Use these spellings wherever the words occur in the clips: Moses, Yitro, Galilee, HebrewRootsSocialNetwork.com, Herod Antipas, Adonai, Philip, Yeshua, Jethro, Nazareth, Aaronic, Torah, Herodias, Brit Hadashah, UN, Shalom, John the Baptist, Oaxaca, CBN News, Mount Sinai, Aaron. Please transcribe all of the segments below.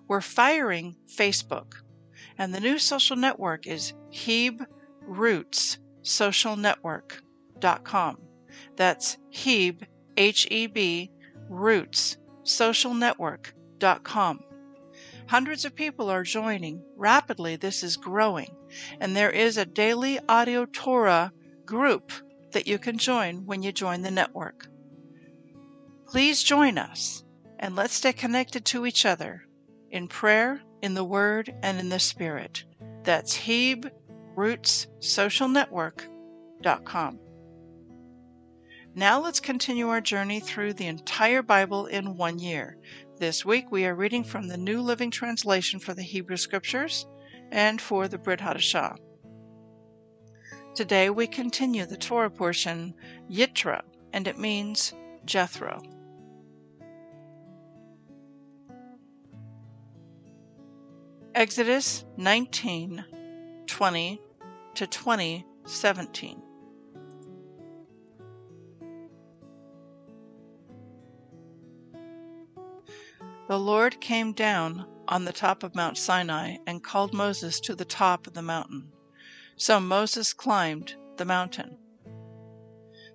We're firing Facebook, and the new social network is HebrewRootsSocialNetwork.com. That's Heb, H-E-B, Roots, SocialNetwork.com. Hundreds of people are joining. Rapidly, this is growing. And there is a daily audio Torah group that you can join when you join the network. Please join us, and let's stay connected to each other in prayer, in the Word, and in the Spirit. That's HebrewRootsSocialNetwork.com. Now let's continue our journey through the entire Bible in 1 year. This week we are reading from the New Living Translation for the Hebrew Scriptures and for the Brit Hadashah. Today we continue the Torah portion, Yitro, and it means Jethro. Exodus 19:20 to 20:17. The Lord came down on the top of Mount Sinai and called Moses to the top of the mountain. So Moses climbed the mountain.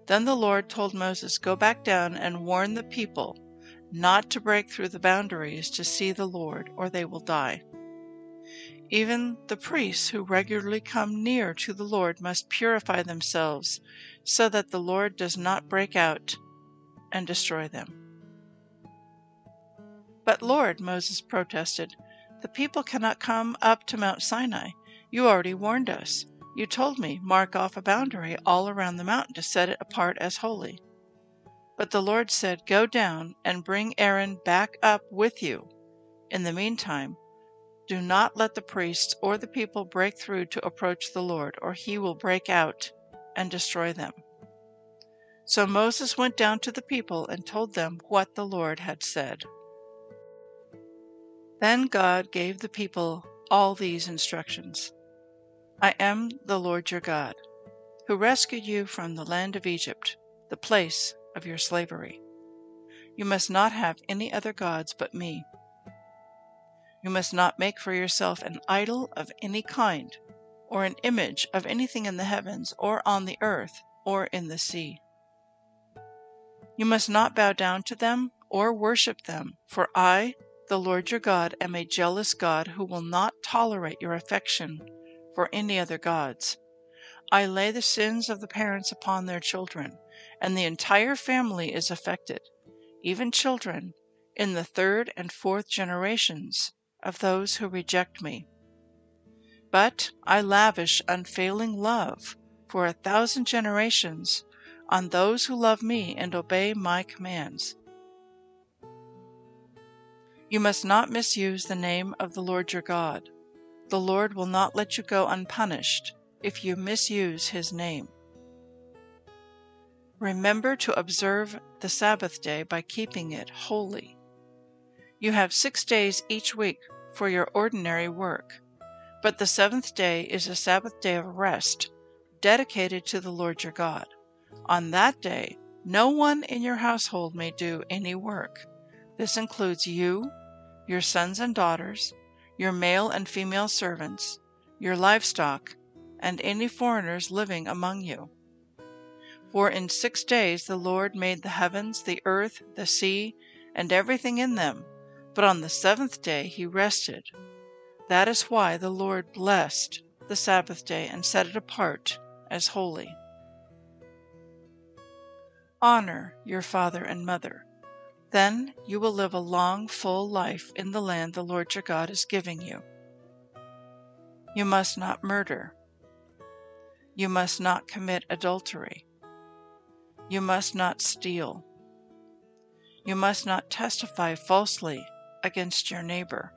Then the Lord told Moses, "Go back down and warn the people not to break through the boundaries to see the Lord, or they will die. Even the priests who regularly come near to the Lord must purify themselves, so that the Lord does not break out and destroy them." "But Lord," Moses protested, "the people cannot come up to Mount Sinai. You already warned us. You told me, mark off a boundary all around the mountain to set it apart as holy." But the Lord said, "Go down and bring Aaron back up with you. In the meantime, do not let the priests or the people break through to approach the Lord, or he will break out and destroy them." So Moses went down to the people and told them what the Lord had said. Then God gave the people all these instructions. "I am the Lord your God, who rescued you from the land of Egypt, the place of your slavery. You must not have any other gods but me. You must not make for yourself an idol of any kind, or an image of anything in the heavens, or on the earth, or in the sea. You must not bow down to them or worship them, for I, the Lord your God am a jealous God who will not tolerate your affection for any other gods. I lay the sins of the parents upon their children, and the entire family is affected, even children, in the third and fourth generations of those who reject me. But I lavish unfailing love for 1,000 generations on those who love me and obey my commands. You must not misuse the name of the Lord your God. The Lord will not let you go unpunished if you misuse his name. Remember to observe the Sabbath day by keeping it holy. You have 6 days each week for your ordinary work, but the seventh day is a Sabbath day of rest dedicated to the Lord your God. On that day, no one in your household may do any work. This includes you, your sons and daughters, your male and female servants, your livestock, and any foreigners living among you. For in 6 days the Lord made the heavens, the earth, the sea, and everything in them, but on the seventh day he rested. That is why the Lord blessed the Sabbath day and set it apart as holy. Honor your father and mother. Then you will live a long, full life in the land the Lord your God is giving you. You must not murder. You must not commit adultery. You must not steal. You must not testify falsely against your neighbor.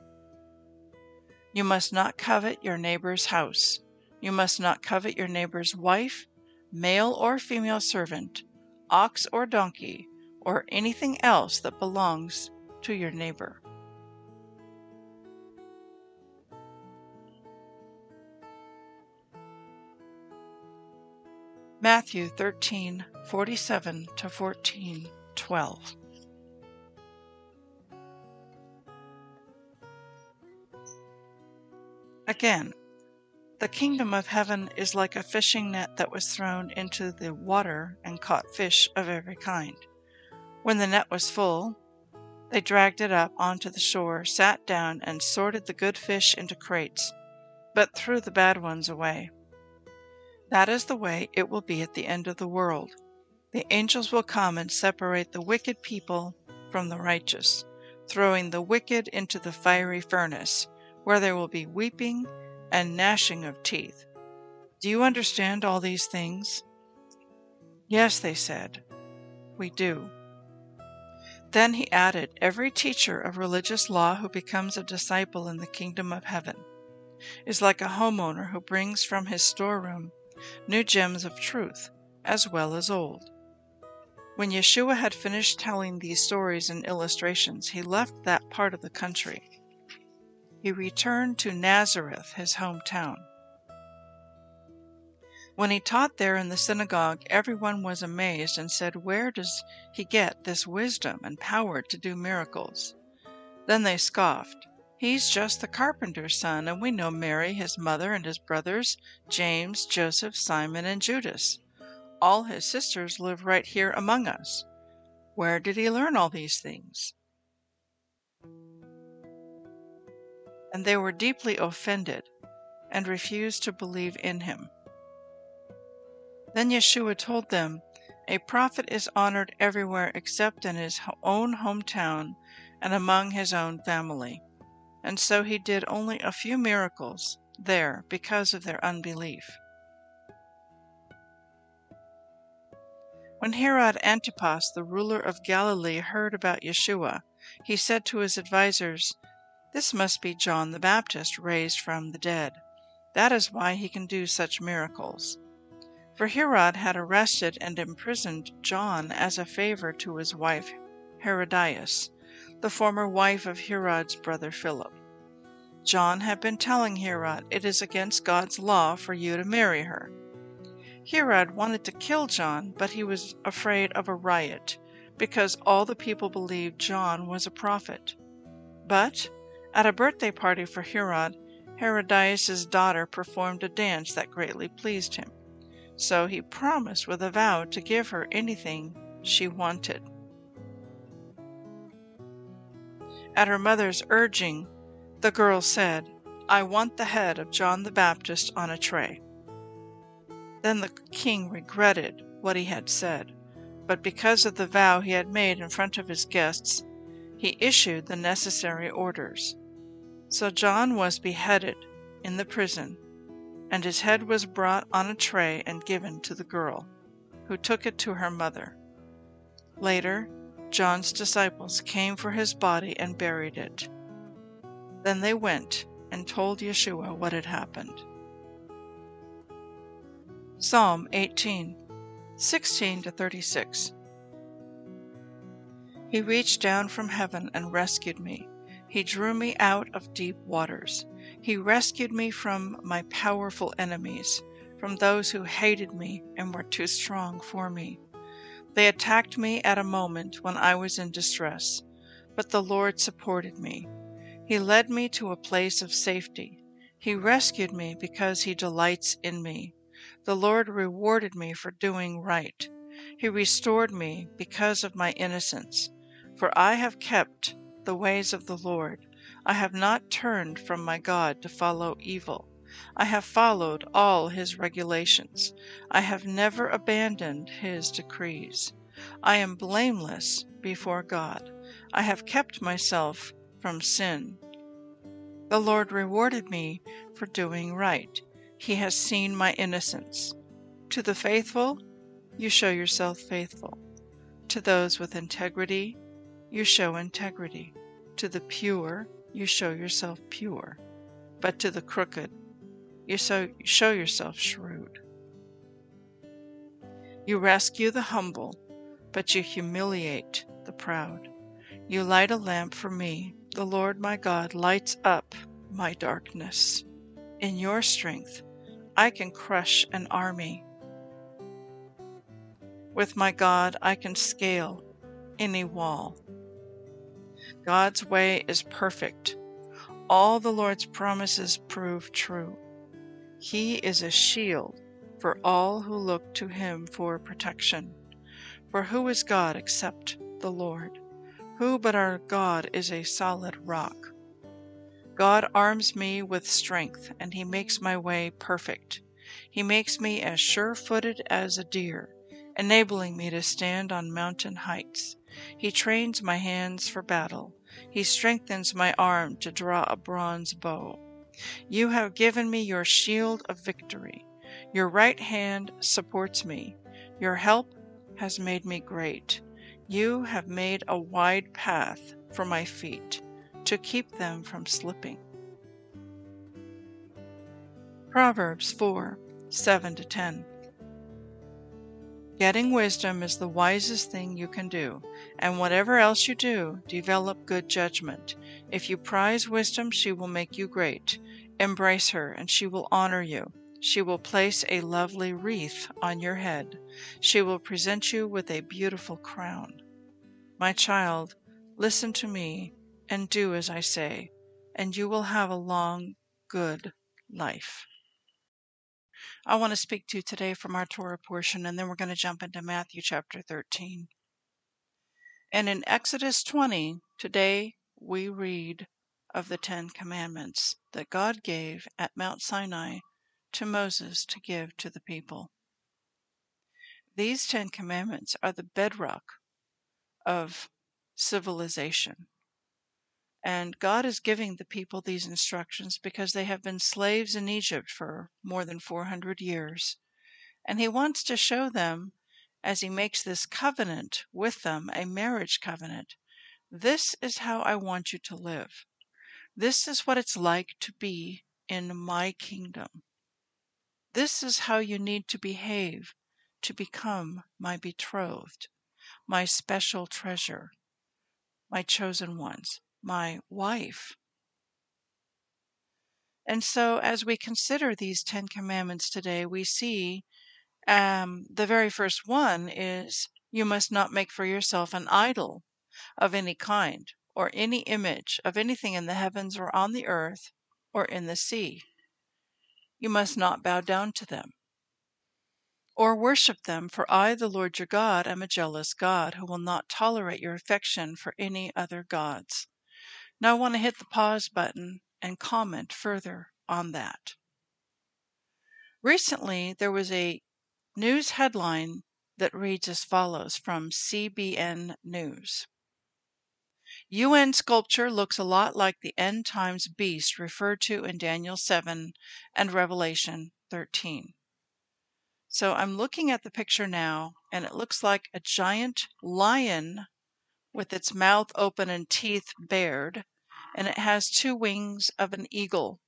You must not covet your neighbor's house. You must not covet your neighbor's wife, male or female servant, ox or donkey, or anything else that belongs to your neighbor. Matthew 13:47-14:12. Again, the kingdom of heaven is like a fishing net that was thrown into the water and caught fish of every kind. When the net was full, they dragged it up onto the shore, sat down, and sorted the good fish into crates, but threw the bad ones away. That is the way it will be at the end of the world. The angels will come and separate the wicked people from the righteous, throwing the wicked into the fiery furnace, where there will be weeping and gnashing of teeth. Do you understand all these things? Yes, they said. We do. Then he added, every teacher of religious law who becomes a disciple in the kingdom of heaven is like a homeowner who brings from his storeroom new gems of truth, as well as old. When Yeshua had finished telling these stories and illustrations, he left that part of the country. He returned to Nazareth, his hometown. When he taught there in the synagogue, everyone was amazed and said, "Where does he get this wisdom and power to do miracles?" Then they scoffed. "He's just the carpenter's son, and we know Mary, his mother, and his brothers, James, Joseph, Simon, and Judas. All his sisters live right here among us. Where did he learn all these things?" And they were deeply offended and refused to believe in him. Then Yeshua told them, "A prophet is honored everywhere except in his own hometown and among his own family." And so he did only a few miracles there because of their unbelief. When Herod Antipas, the ruler of Galilee, heard about Yeshua, he said to his advisers, "This must be John the Baptist raised from the dead. That is why he can do such miracles." For Herod had arrested and imprisoned John as a favor to his wife Herodias, the former wife of Herod's brother Philip. John had been telling Herod, "It is against God's law for you to marry her." Herod wanted to kill John, but he was afraid of a riot, because all the people believed John was a prophet. But at a birthday party for Herod, Herodias' daughter performed a dance that greatly pleased him. So he promised with a vow to give her anything she wanted. At her mother's urging, the girl said, "I want the head of John the Baptist on a tray." Then the king regretted what he had said, but because of the vow he had made in front of his guests, he issued the necessary orders. So John was beheaded in the prison, and his head was brought on a tray and given to the girl, who took it to her mother. Later, John's disciples came for his body and buried it. Then they went and told Yeshua what had happened. Psalm 18:16-36. He reached down from heaven and rescued me. He drew me out of deep waters. He rescued me from my powerful enemies, from those who hated me and were too strong for me. They attacked me at a moment when I was in distress, but the Lord supported me. He led me to a place of safety. He rescued me because he delights in me. The Lord rewarded me for doing right. He restored me because of my innocence, for I have kept the ways of the Lord. I have not turned from my God to follow evil. I have followed all his regulations. I have never abandoned his decrees. I am blameless before God. I have kept myself from sin. The Lord rewarded me for doing right. He has seen my innocence. To the faithful, you show yourself faithful. To those with integrity, you show integrity. To the pure, you show yourself pure. But to the crooked, you show yourself shrewd. You rescue the humble, but you humiliate the proud. You light a lamp for me. The Lord my God lights up my darkness. In your strength, I can crush an army. With my God, I can scale any wall. God's way is perfect. All the Lord's promises prove true. He is a shield for all who look to him for protection. For who is God except the Lord? Who but our God is a solid rock? God arms me with strength, and he makes my way perfect. He makes me as sure-footed as a deer, enabling me to stand on mountain heights. He trains my hands for battle. He strengthens my arm to draw a bronze bow. You have given me your shield of victory. Your right hand supports me. Your help has made me great. You have made a wide path for my feet, to keep them from slipping. Proverbs 4:7-10. Getting wisdom is the wisest thing you can do, and whatever else you do, develop good judgment. If you prize wisdom, she will make you great. Embrace her, and she will honor you. She will place a lovely wreath on your head. She will present you with a beautiful crown. My child, listen to me, and do as I say, and you will have a long, good life. I want to speak to you today from our Torah portion, and then we're going to jump into Matthew chapter 13. And in Exodus 20, today we read of the 10 commandments that God gave at Mount Sinai to Moses to give to the people. These 10 commandments are the bedrock of civilization. And God is giving the people these instructions because they have been slaves in Egypt for more than 400 years. And he wants to show them, as he makes this covenant with them, a marriage covenant, this is how I want you to live. This is what it's like to be in my kingdom. This is how you need to behave to become my betrothed, my special treasure, my chosen ones, my wife. And so as we consider these 10 commandments today, we see the very first one is, you must not make for yourself an idol of any kind, or any image of anything in the heavens or on the earth or in the sea. You must not bow down to them or worship them, for I, the Lord your God, am a jealous God who will not tolerate your affection for any other gods. Now I want to hit the pause button and comment further on that. Recently, there was a news headline that reads as follows from CBN News. UN sculpture looks a lot like the end times beast referred to in Daniel 7 and Revelation 13. So I'm looking at the picture now, and it looks like a giant lion with its mouth open and teeth bared, and it has two wings of an eagle.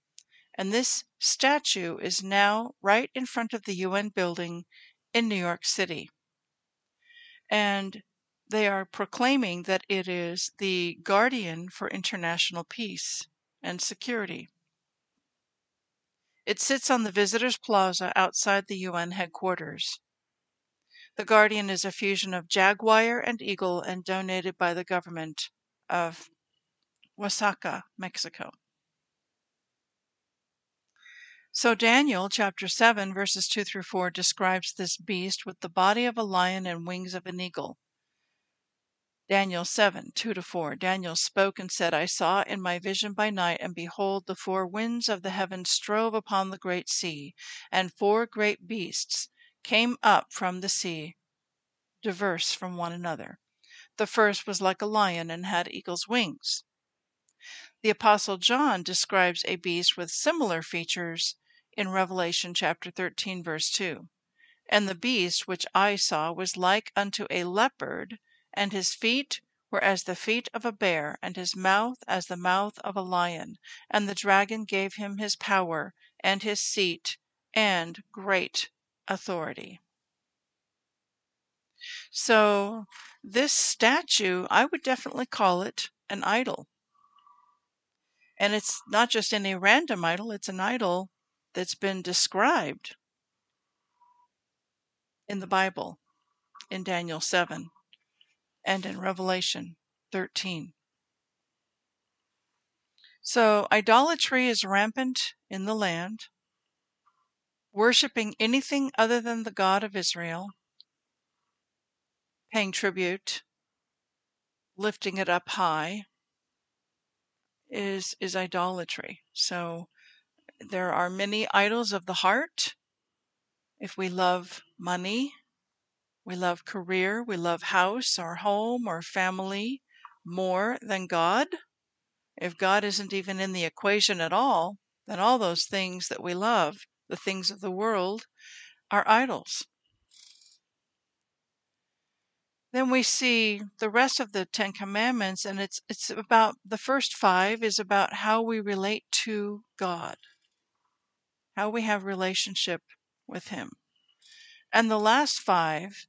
And this statue is now right in front of the UN building in New York City. And they are proclaiming that it is the guardian for international peace and security. It sits on the Visitors Plaza outside the UN headquarters. The guardian is a fusion of jaguar and eagle and donated by the government of Oaxaca, Mexico. So Daniel chapter 7 verses 2 through 4 describes this beast with the body of a lion and wings of an eagle. Daniel 7, 2 to 4. Daniel spoke and said, I saw in my vision by night, and behold, the four winds of the heavens strove upon the great sea, and four great beasts came up from the sea, diverse from one another. The first was like a lion and had eagle's wings. The Apostle John describes a beast with similar features in Revelation chapter 13, verse 2. And the beast which I saw was like unto a leopard, and his feet were as the feet of a bear, and his mouth as the mouth of a lion. And the dragon gave him his power, and his seat, and great authority. So this statue, I would definitely call it an idol. And it's not just any random idol, it's an idol that's been described in the Bible, in Daniel 7. And in Revelation 13. So idolatry is rampant in the land, worshiping anything other than the God of Israel, paying tribute, lifting it up high, is idolatry. So there are many idols of the heart. If we love money, we love career, we love house or home or family more than God. If God isn't even in the equation at all, then all those things that we love, the things of the world, are idols. Then we see the rest of the Ten Commandments, and it's about, the first five is about how we relate to God, how we have relationship with Him. And the last five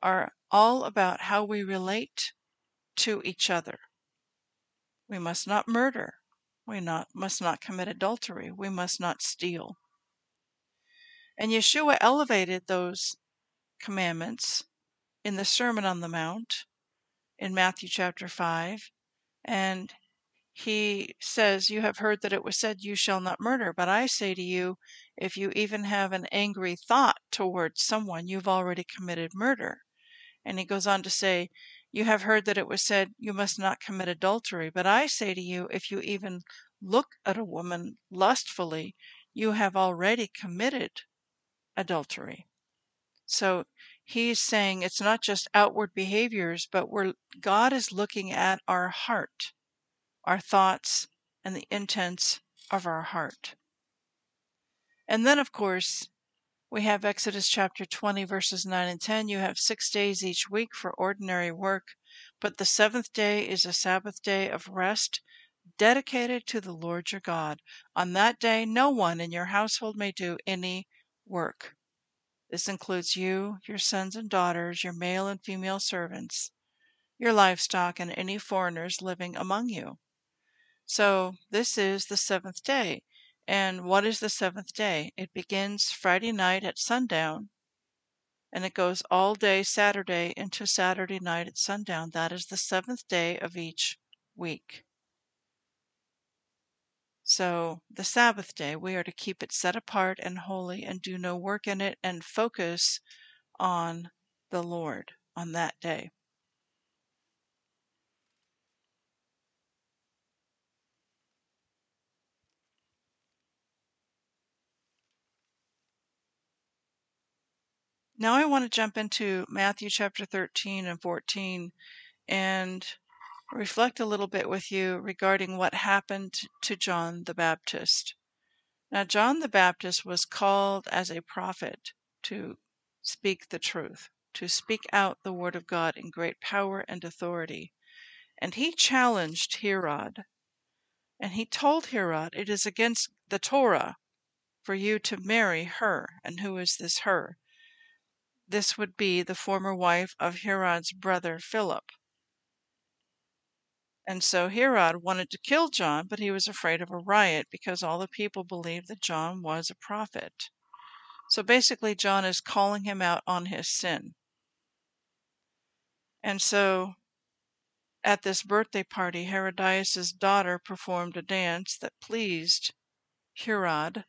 are all about how we relate to each other. We must not murder. We must not commit adultery. We must not steal. And Yeshua elevated those commandments in the Sermon on the Mount in Matthew chapter 5. And He says, you have heard that it was said, you shall not murder. But I say to you, if you even have an angry thought towards someone, you've already committed murder. And He goes on to say, you have heard that it was said, you must not commit adultery. But I say to you, if you even look at a woman lustfully, you have already committed adultery. So He's saying it's not just outward behaviors, but God is looking at our heart, our thoughts, and the intents of our heart. And then, of course, we have Exodus chapter 20, verses 9 and 10. You have 6 days each week for ordinary work, but the seventh day is a Sabbath day of rest dedicated to the Lord your God. On that day, no one in your household may do any work. This includes you, your sons and daughters, your male and female servants, your livestock, and any foreigners living among you. So this is the seventh day. And what is the seventh day? It begins Friday night at sundown, and it goes all day Saturday into Saturday night at sundown. That is the seventh day of each week. So the Sabbath day, we are to keep it set apart and holy and do no work in it and focus on the Lord on that day. Now I want to jump into Matthew chapter 13 and 14 and reflect a little bit with you regarding what happened to John the Baptist. Now, John the Baptist was called as a prophet to speak the truth, to speak out the word of God in great power and authority. And he challenged Herod, and he told Herod, it is against the Torah for you to marry her. And who is this her? This would be the former wife of Herod's brother Philip. And so Herod wanted to kill John, but he was afraid of a riot because all the people believed that John was a prophet. So basically, John is calling him out on his sin. And so at this birthday party, Herodias' daughter performed a dance that pleased Herod.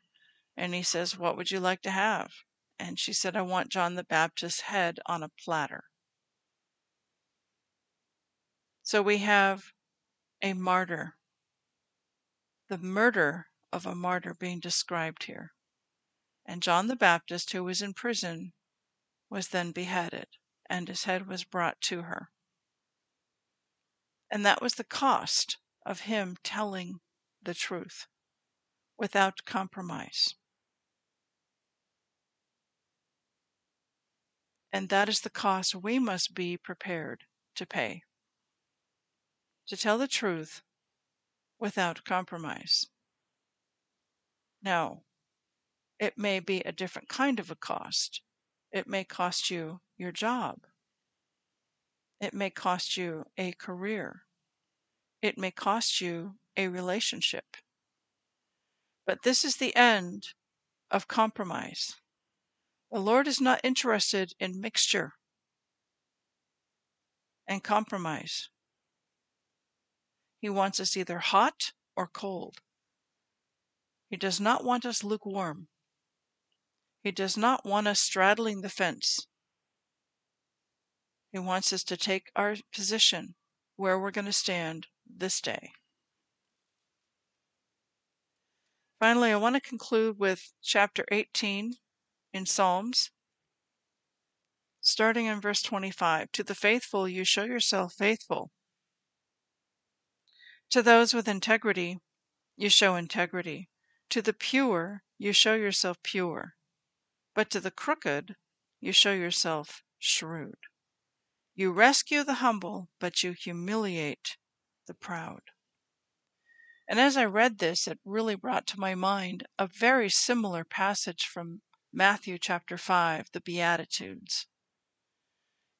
And he says, what would you like to have? And she said, I want John the Baptist's head on a platter. So we have a martyr, the murder of a martyr being described here. And John the Baptist, who was in prison, was then beheaded, and his head was brought to her. And that was the cost of him telling the truth without compromise. And that is the cost we must be prepared to pay, to tell the truth without compromise. Now, it may be a different kind of a cost. It may cost you your job. It may cost you a career. It may cost you a relationship. But this is the end of compromise. The Lord is not interested in mixture and compromise. He wants us either hot or cold. He does not want us lukewarm. He does not want us straddling the fence. He wants us to take our position where we're going to stand this day. Finally, I want to conclude with chapter 18 in Psalms, starting in verse 25. To the faithful, you show yourself faithful. To those with integrity, you show integrity. To the pure, you show yourself pure. But to the crooked, you show yourself shrewd. You rescue the humble, but you humiliate the proud. And as I read this, it really brought to my mind a very similar passage from Matthew chapter 5, the Beatitudes.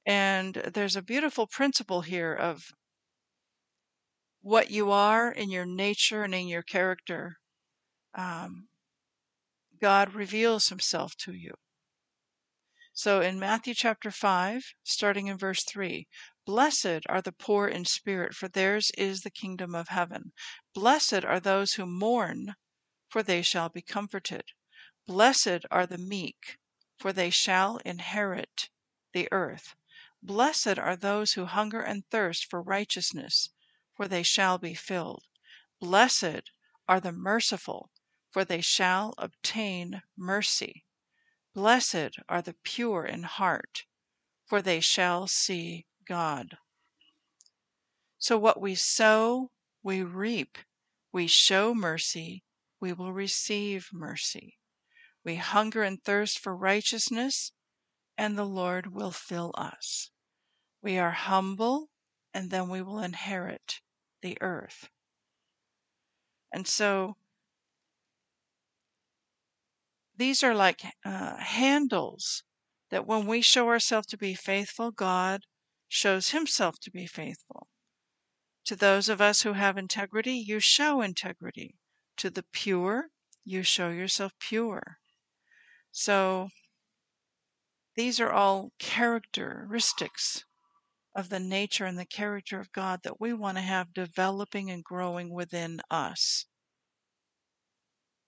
And there's a beautiful principle here of what you are in your nature and in your character. God reveals himself to you. So in Matthew chapter 5, starting in verse 3, blessed are the poor in spirit, for theirs is the kingdom of heaven. Blessed are those who mourn, for they shall be comforted. Blessed are the meek, for they shall inherit the earth. Blessed are those who hunger and thirst for righteousness, for they shall be filled. Blessed are the merciful, for they shall obtain mercy. Blessed are the pure in heart, for they shall see God. So what we sow, we reap. We show mercy, we will receive mercy. We hunger and thirst for righteousness, and the Lord will fill us. We are humble, and then we will inherit the earth. And so these are like handles that when we show ourselves to be faithful, God shows himself to be faithful. To those of us who have integrity, you show integrity. To the pure, you show yourself pure. So these are all characteristics of the nature and the character of God that we want to have developing and growing within us.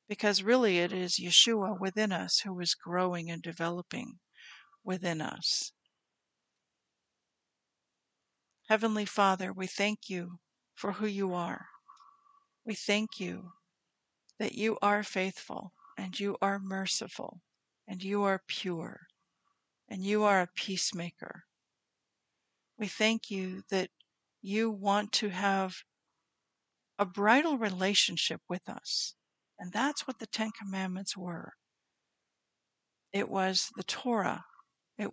Because really it is Yeshua within us who is growing and developing within us. Heavenly Father, we thank you for who you are. We thank you that you are faithful and you are merciful and you are pure. and you are a peacemaker. We thank you that you want to have a bridal relationship with us. And that's what the Ten Commandments were. It was the Torah. It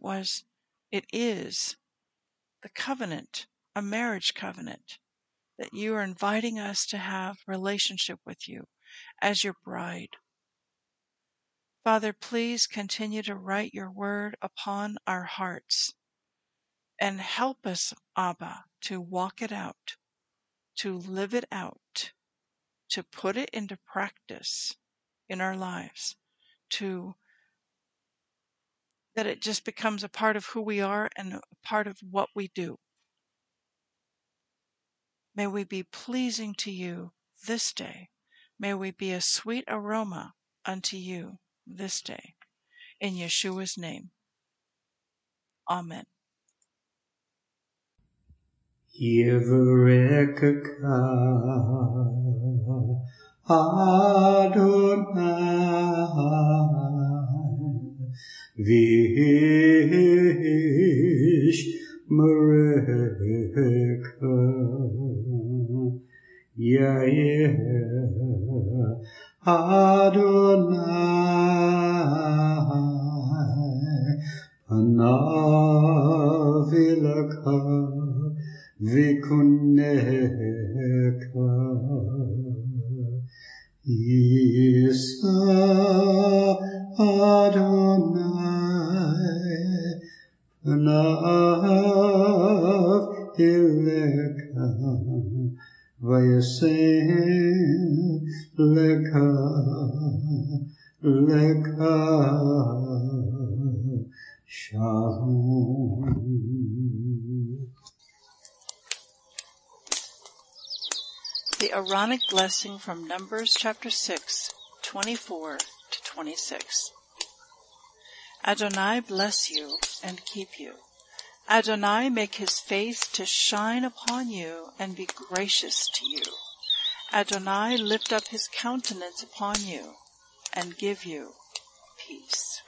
is the covenant, a marriage covenant, that you are inviting us to have relationship with you as your bride. Father, please continue to write your word upon our hearts and help us, Abba, to walk it out, to live it out, to put it into practice in our lives, that it just becomes a part of who we are and a part of what we do. May we be pleasing to you this day. May we be a sweet aroma unto you this day. In Yeshua's name. Amen. Yivarekka Adonai Vishmerekka Yair Adonai Panavilaka Vikuneka Isa Adonai Panav Ileka Vayasen Leka Leka Shalom. The Aaronic Blessing from Numbers chapter 6, 24 to 26. Adonai bless you and keep you. Adonai make his face to shine upon you and be gracious to you. Adonai lift up his countenance upon you and give you peace.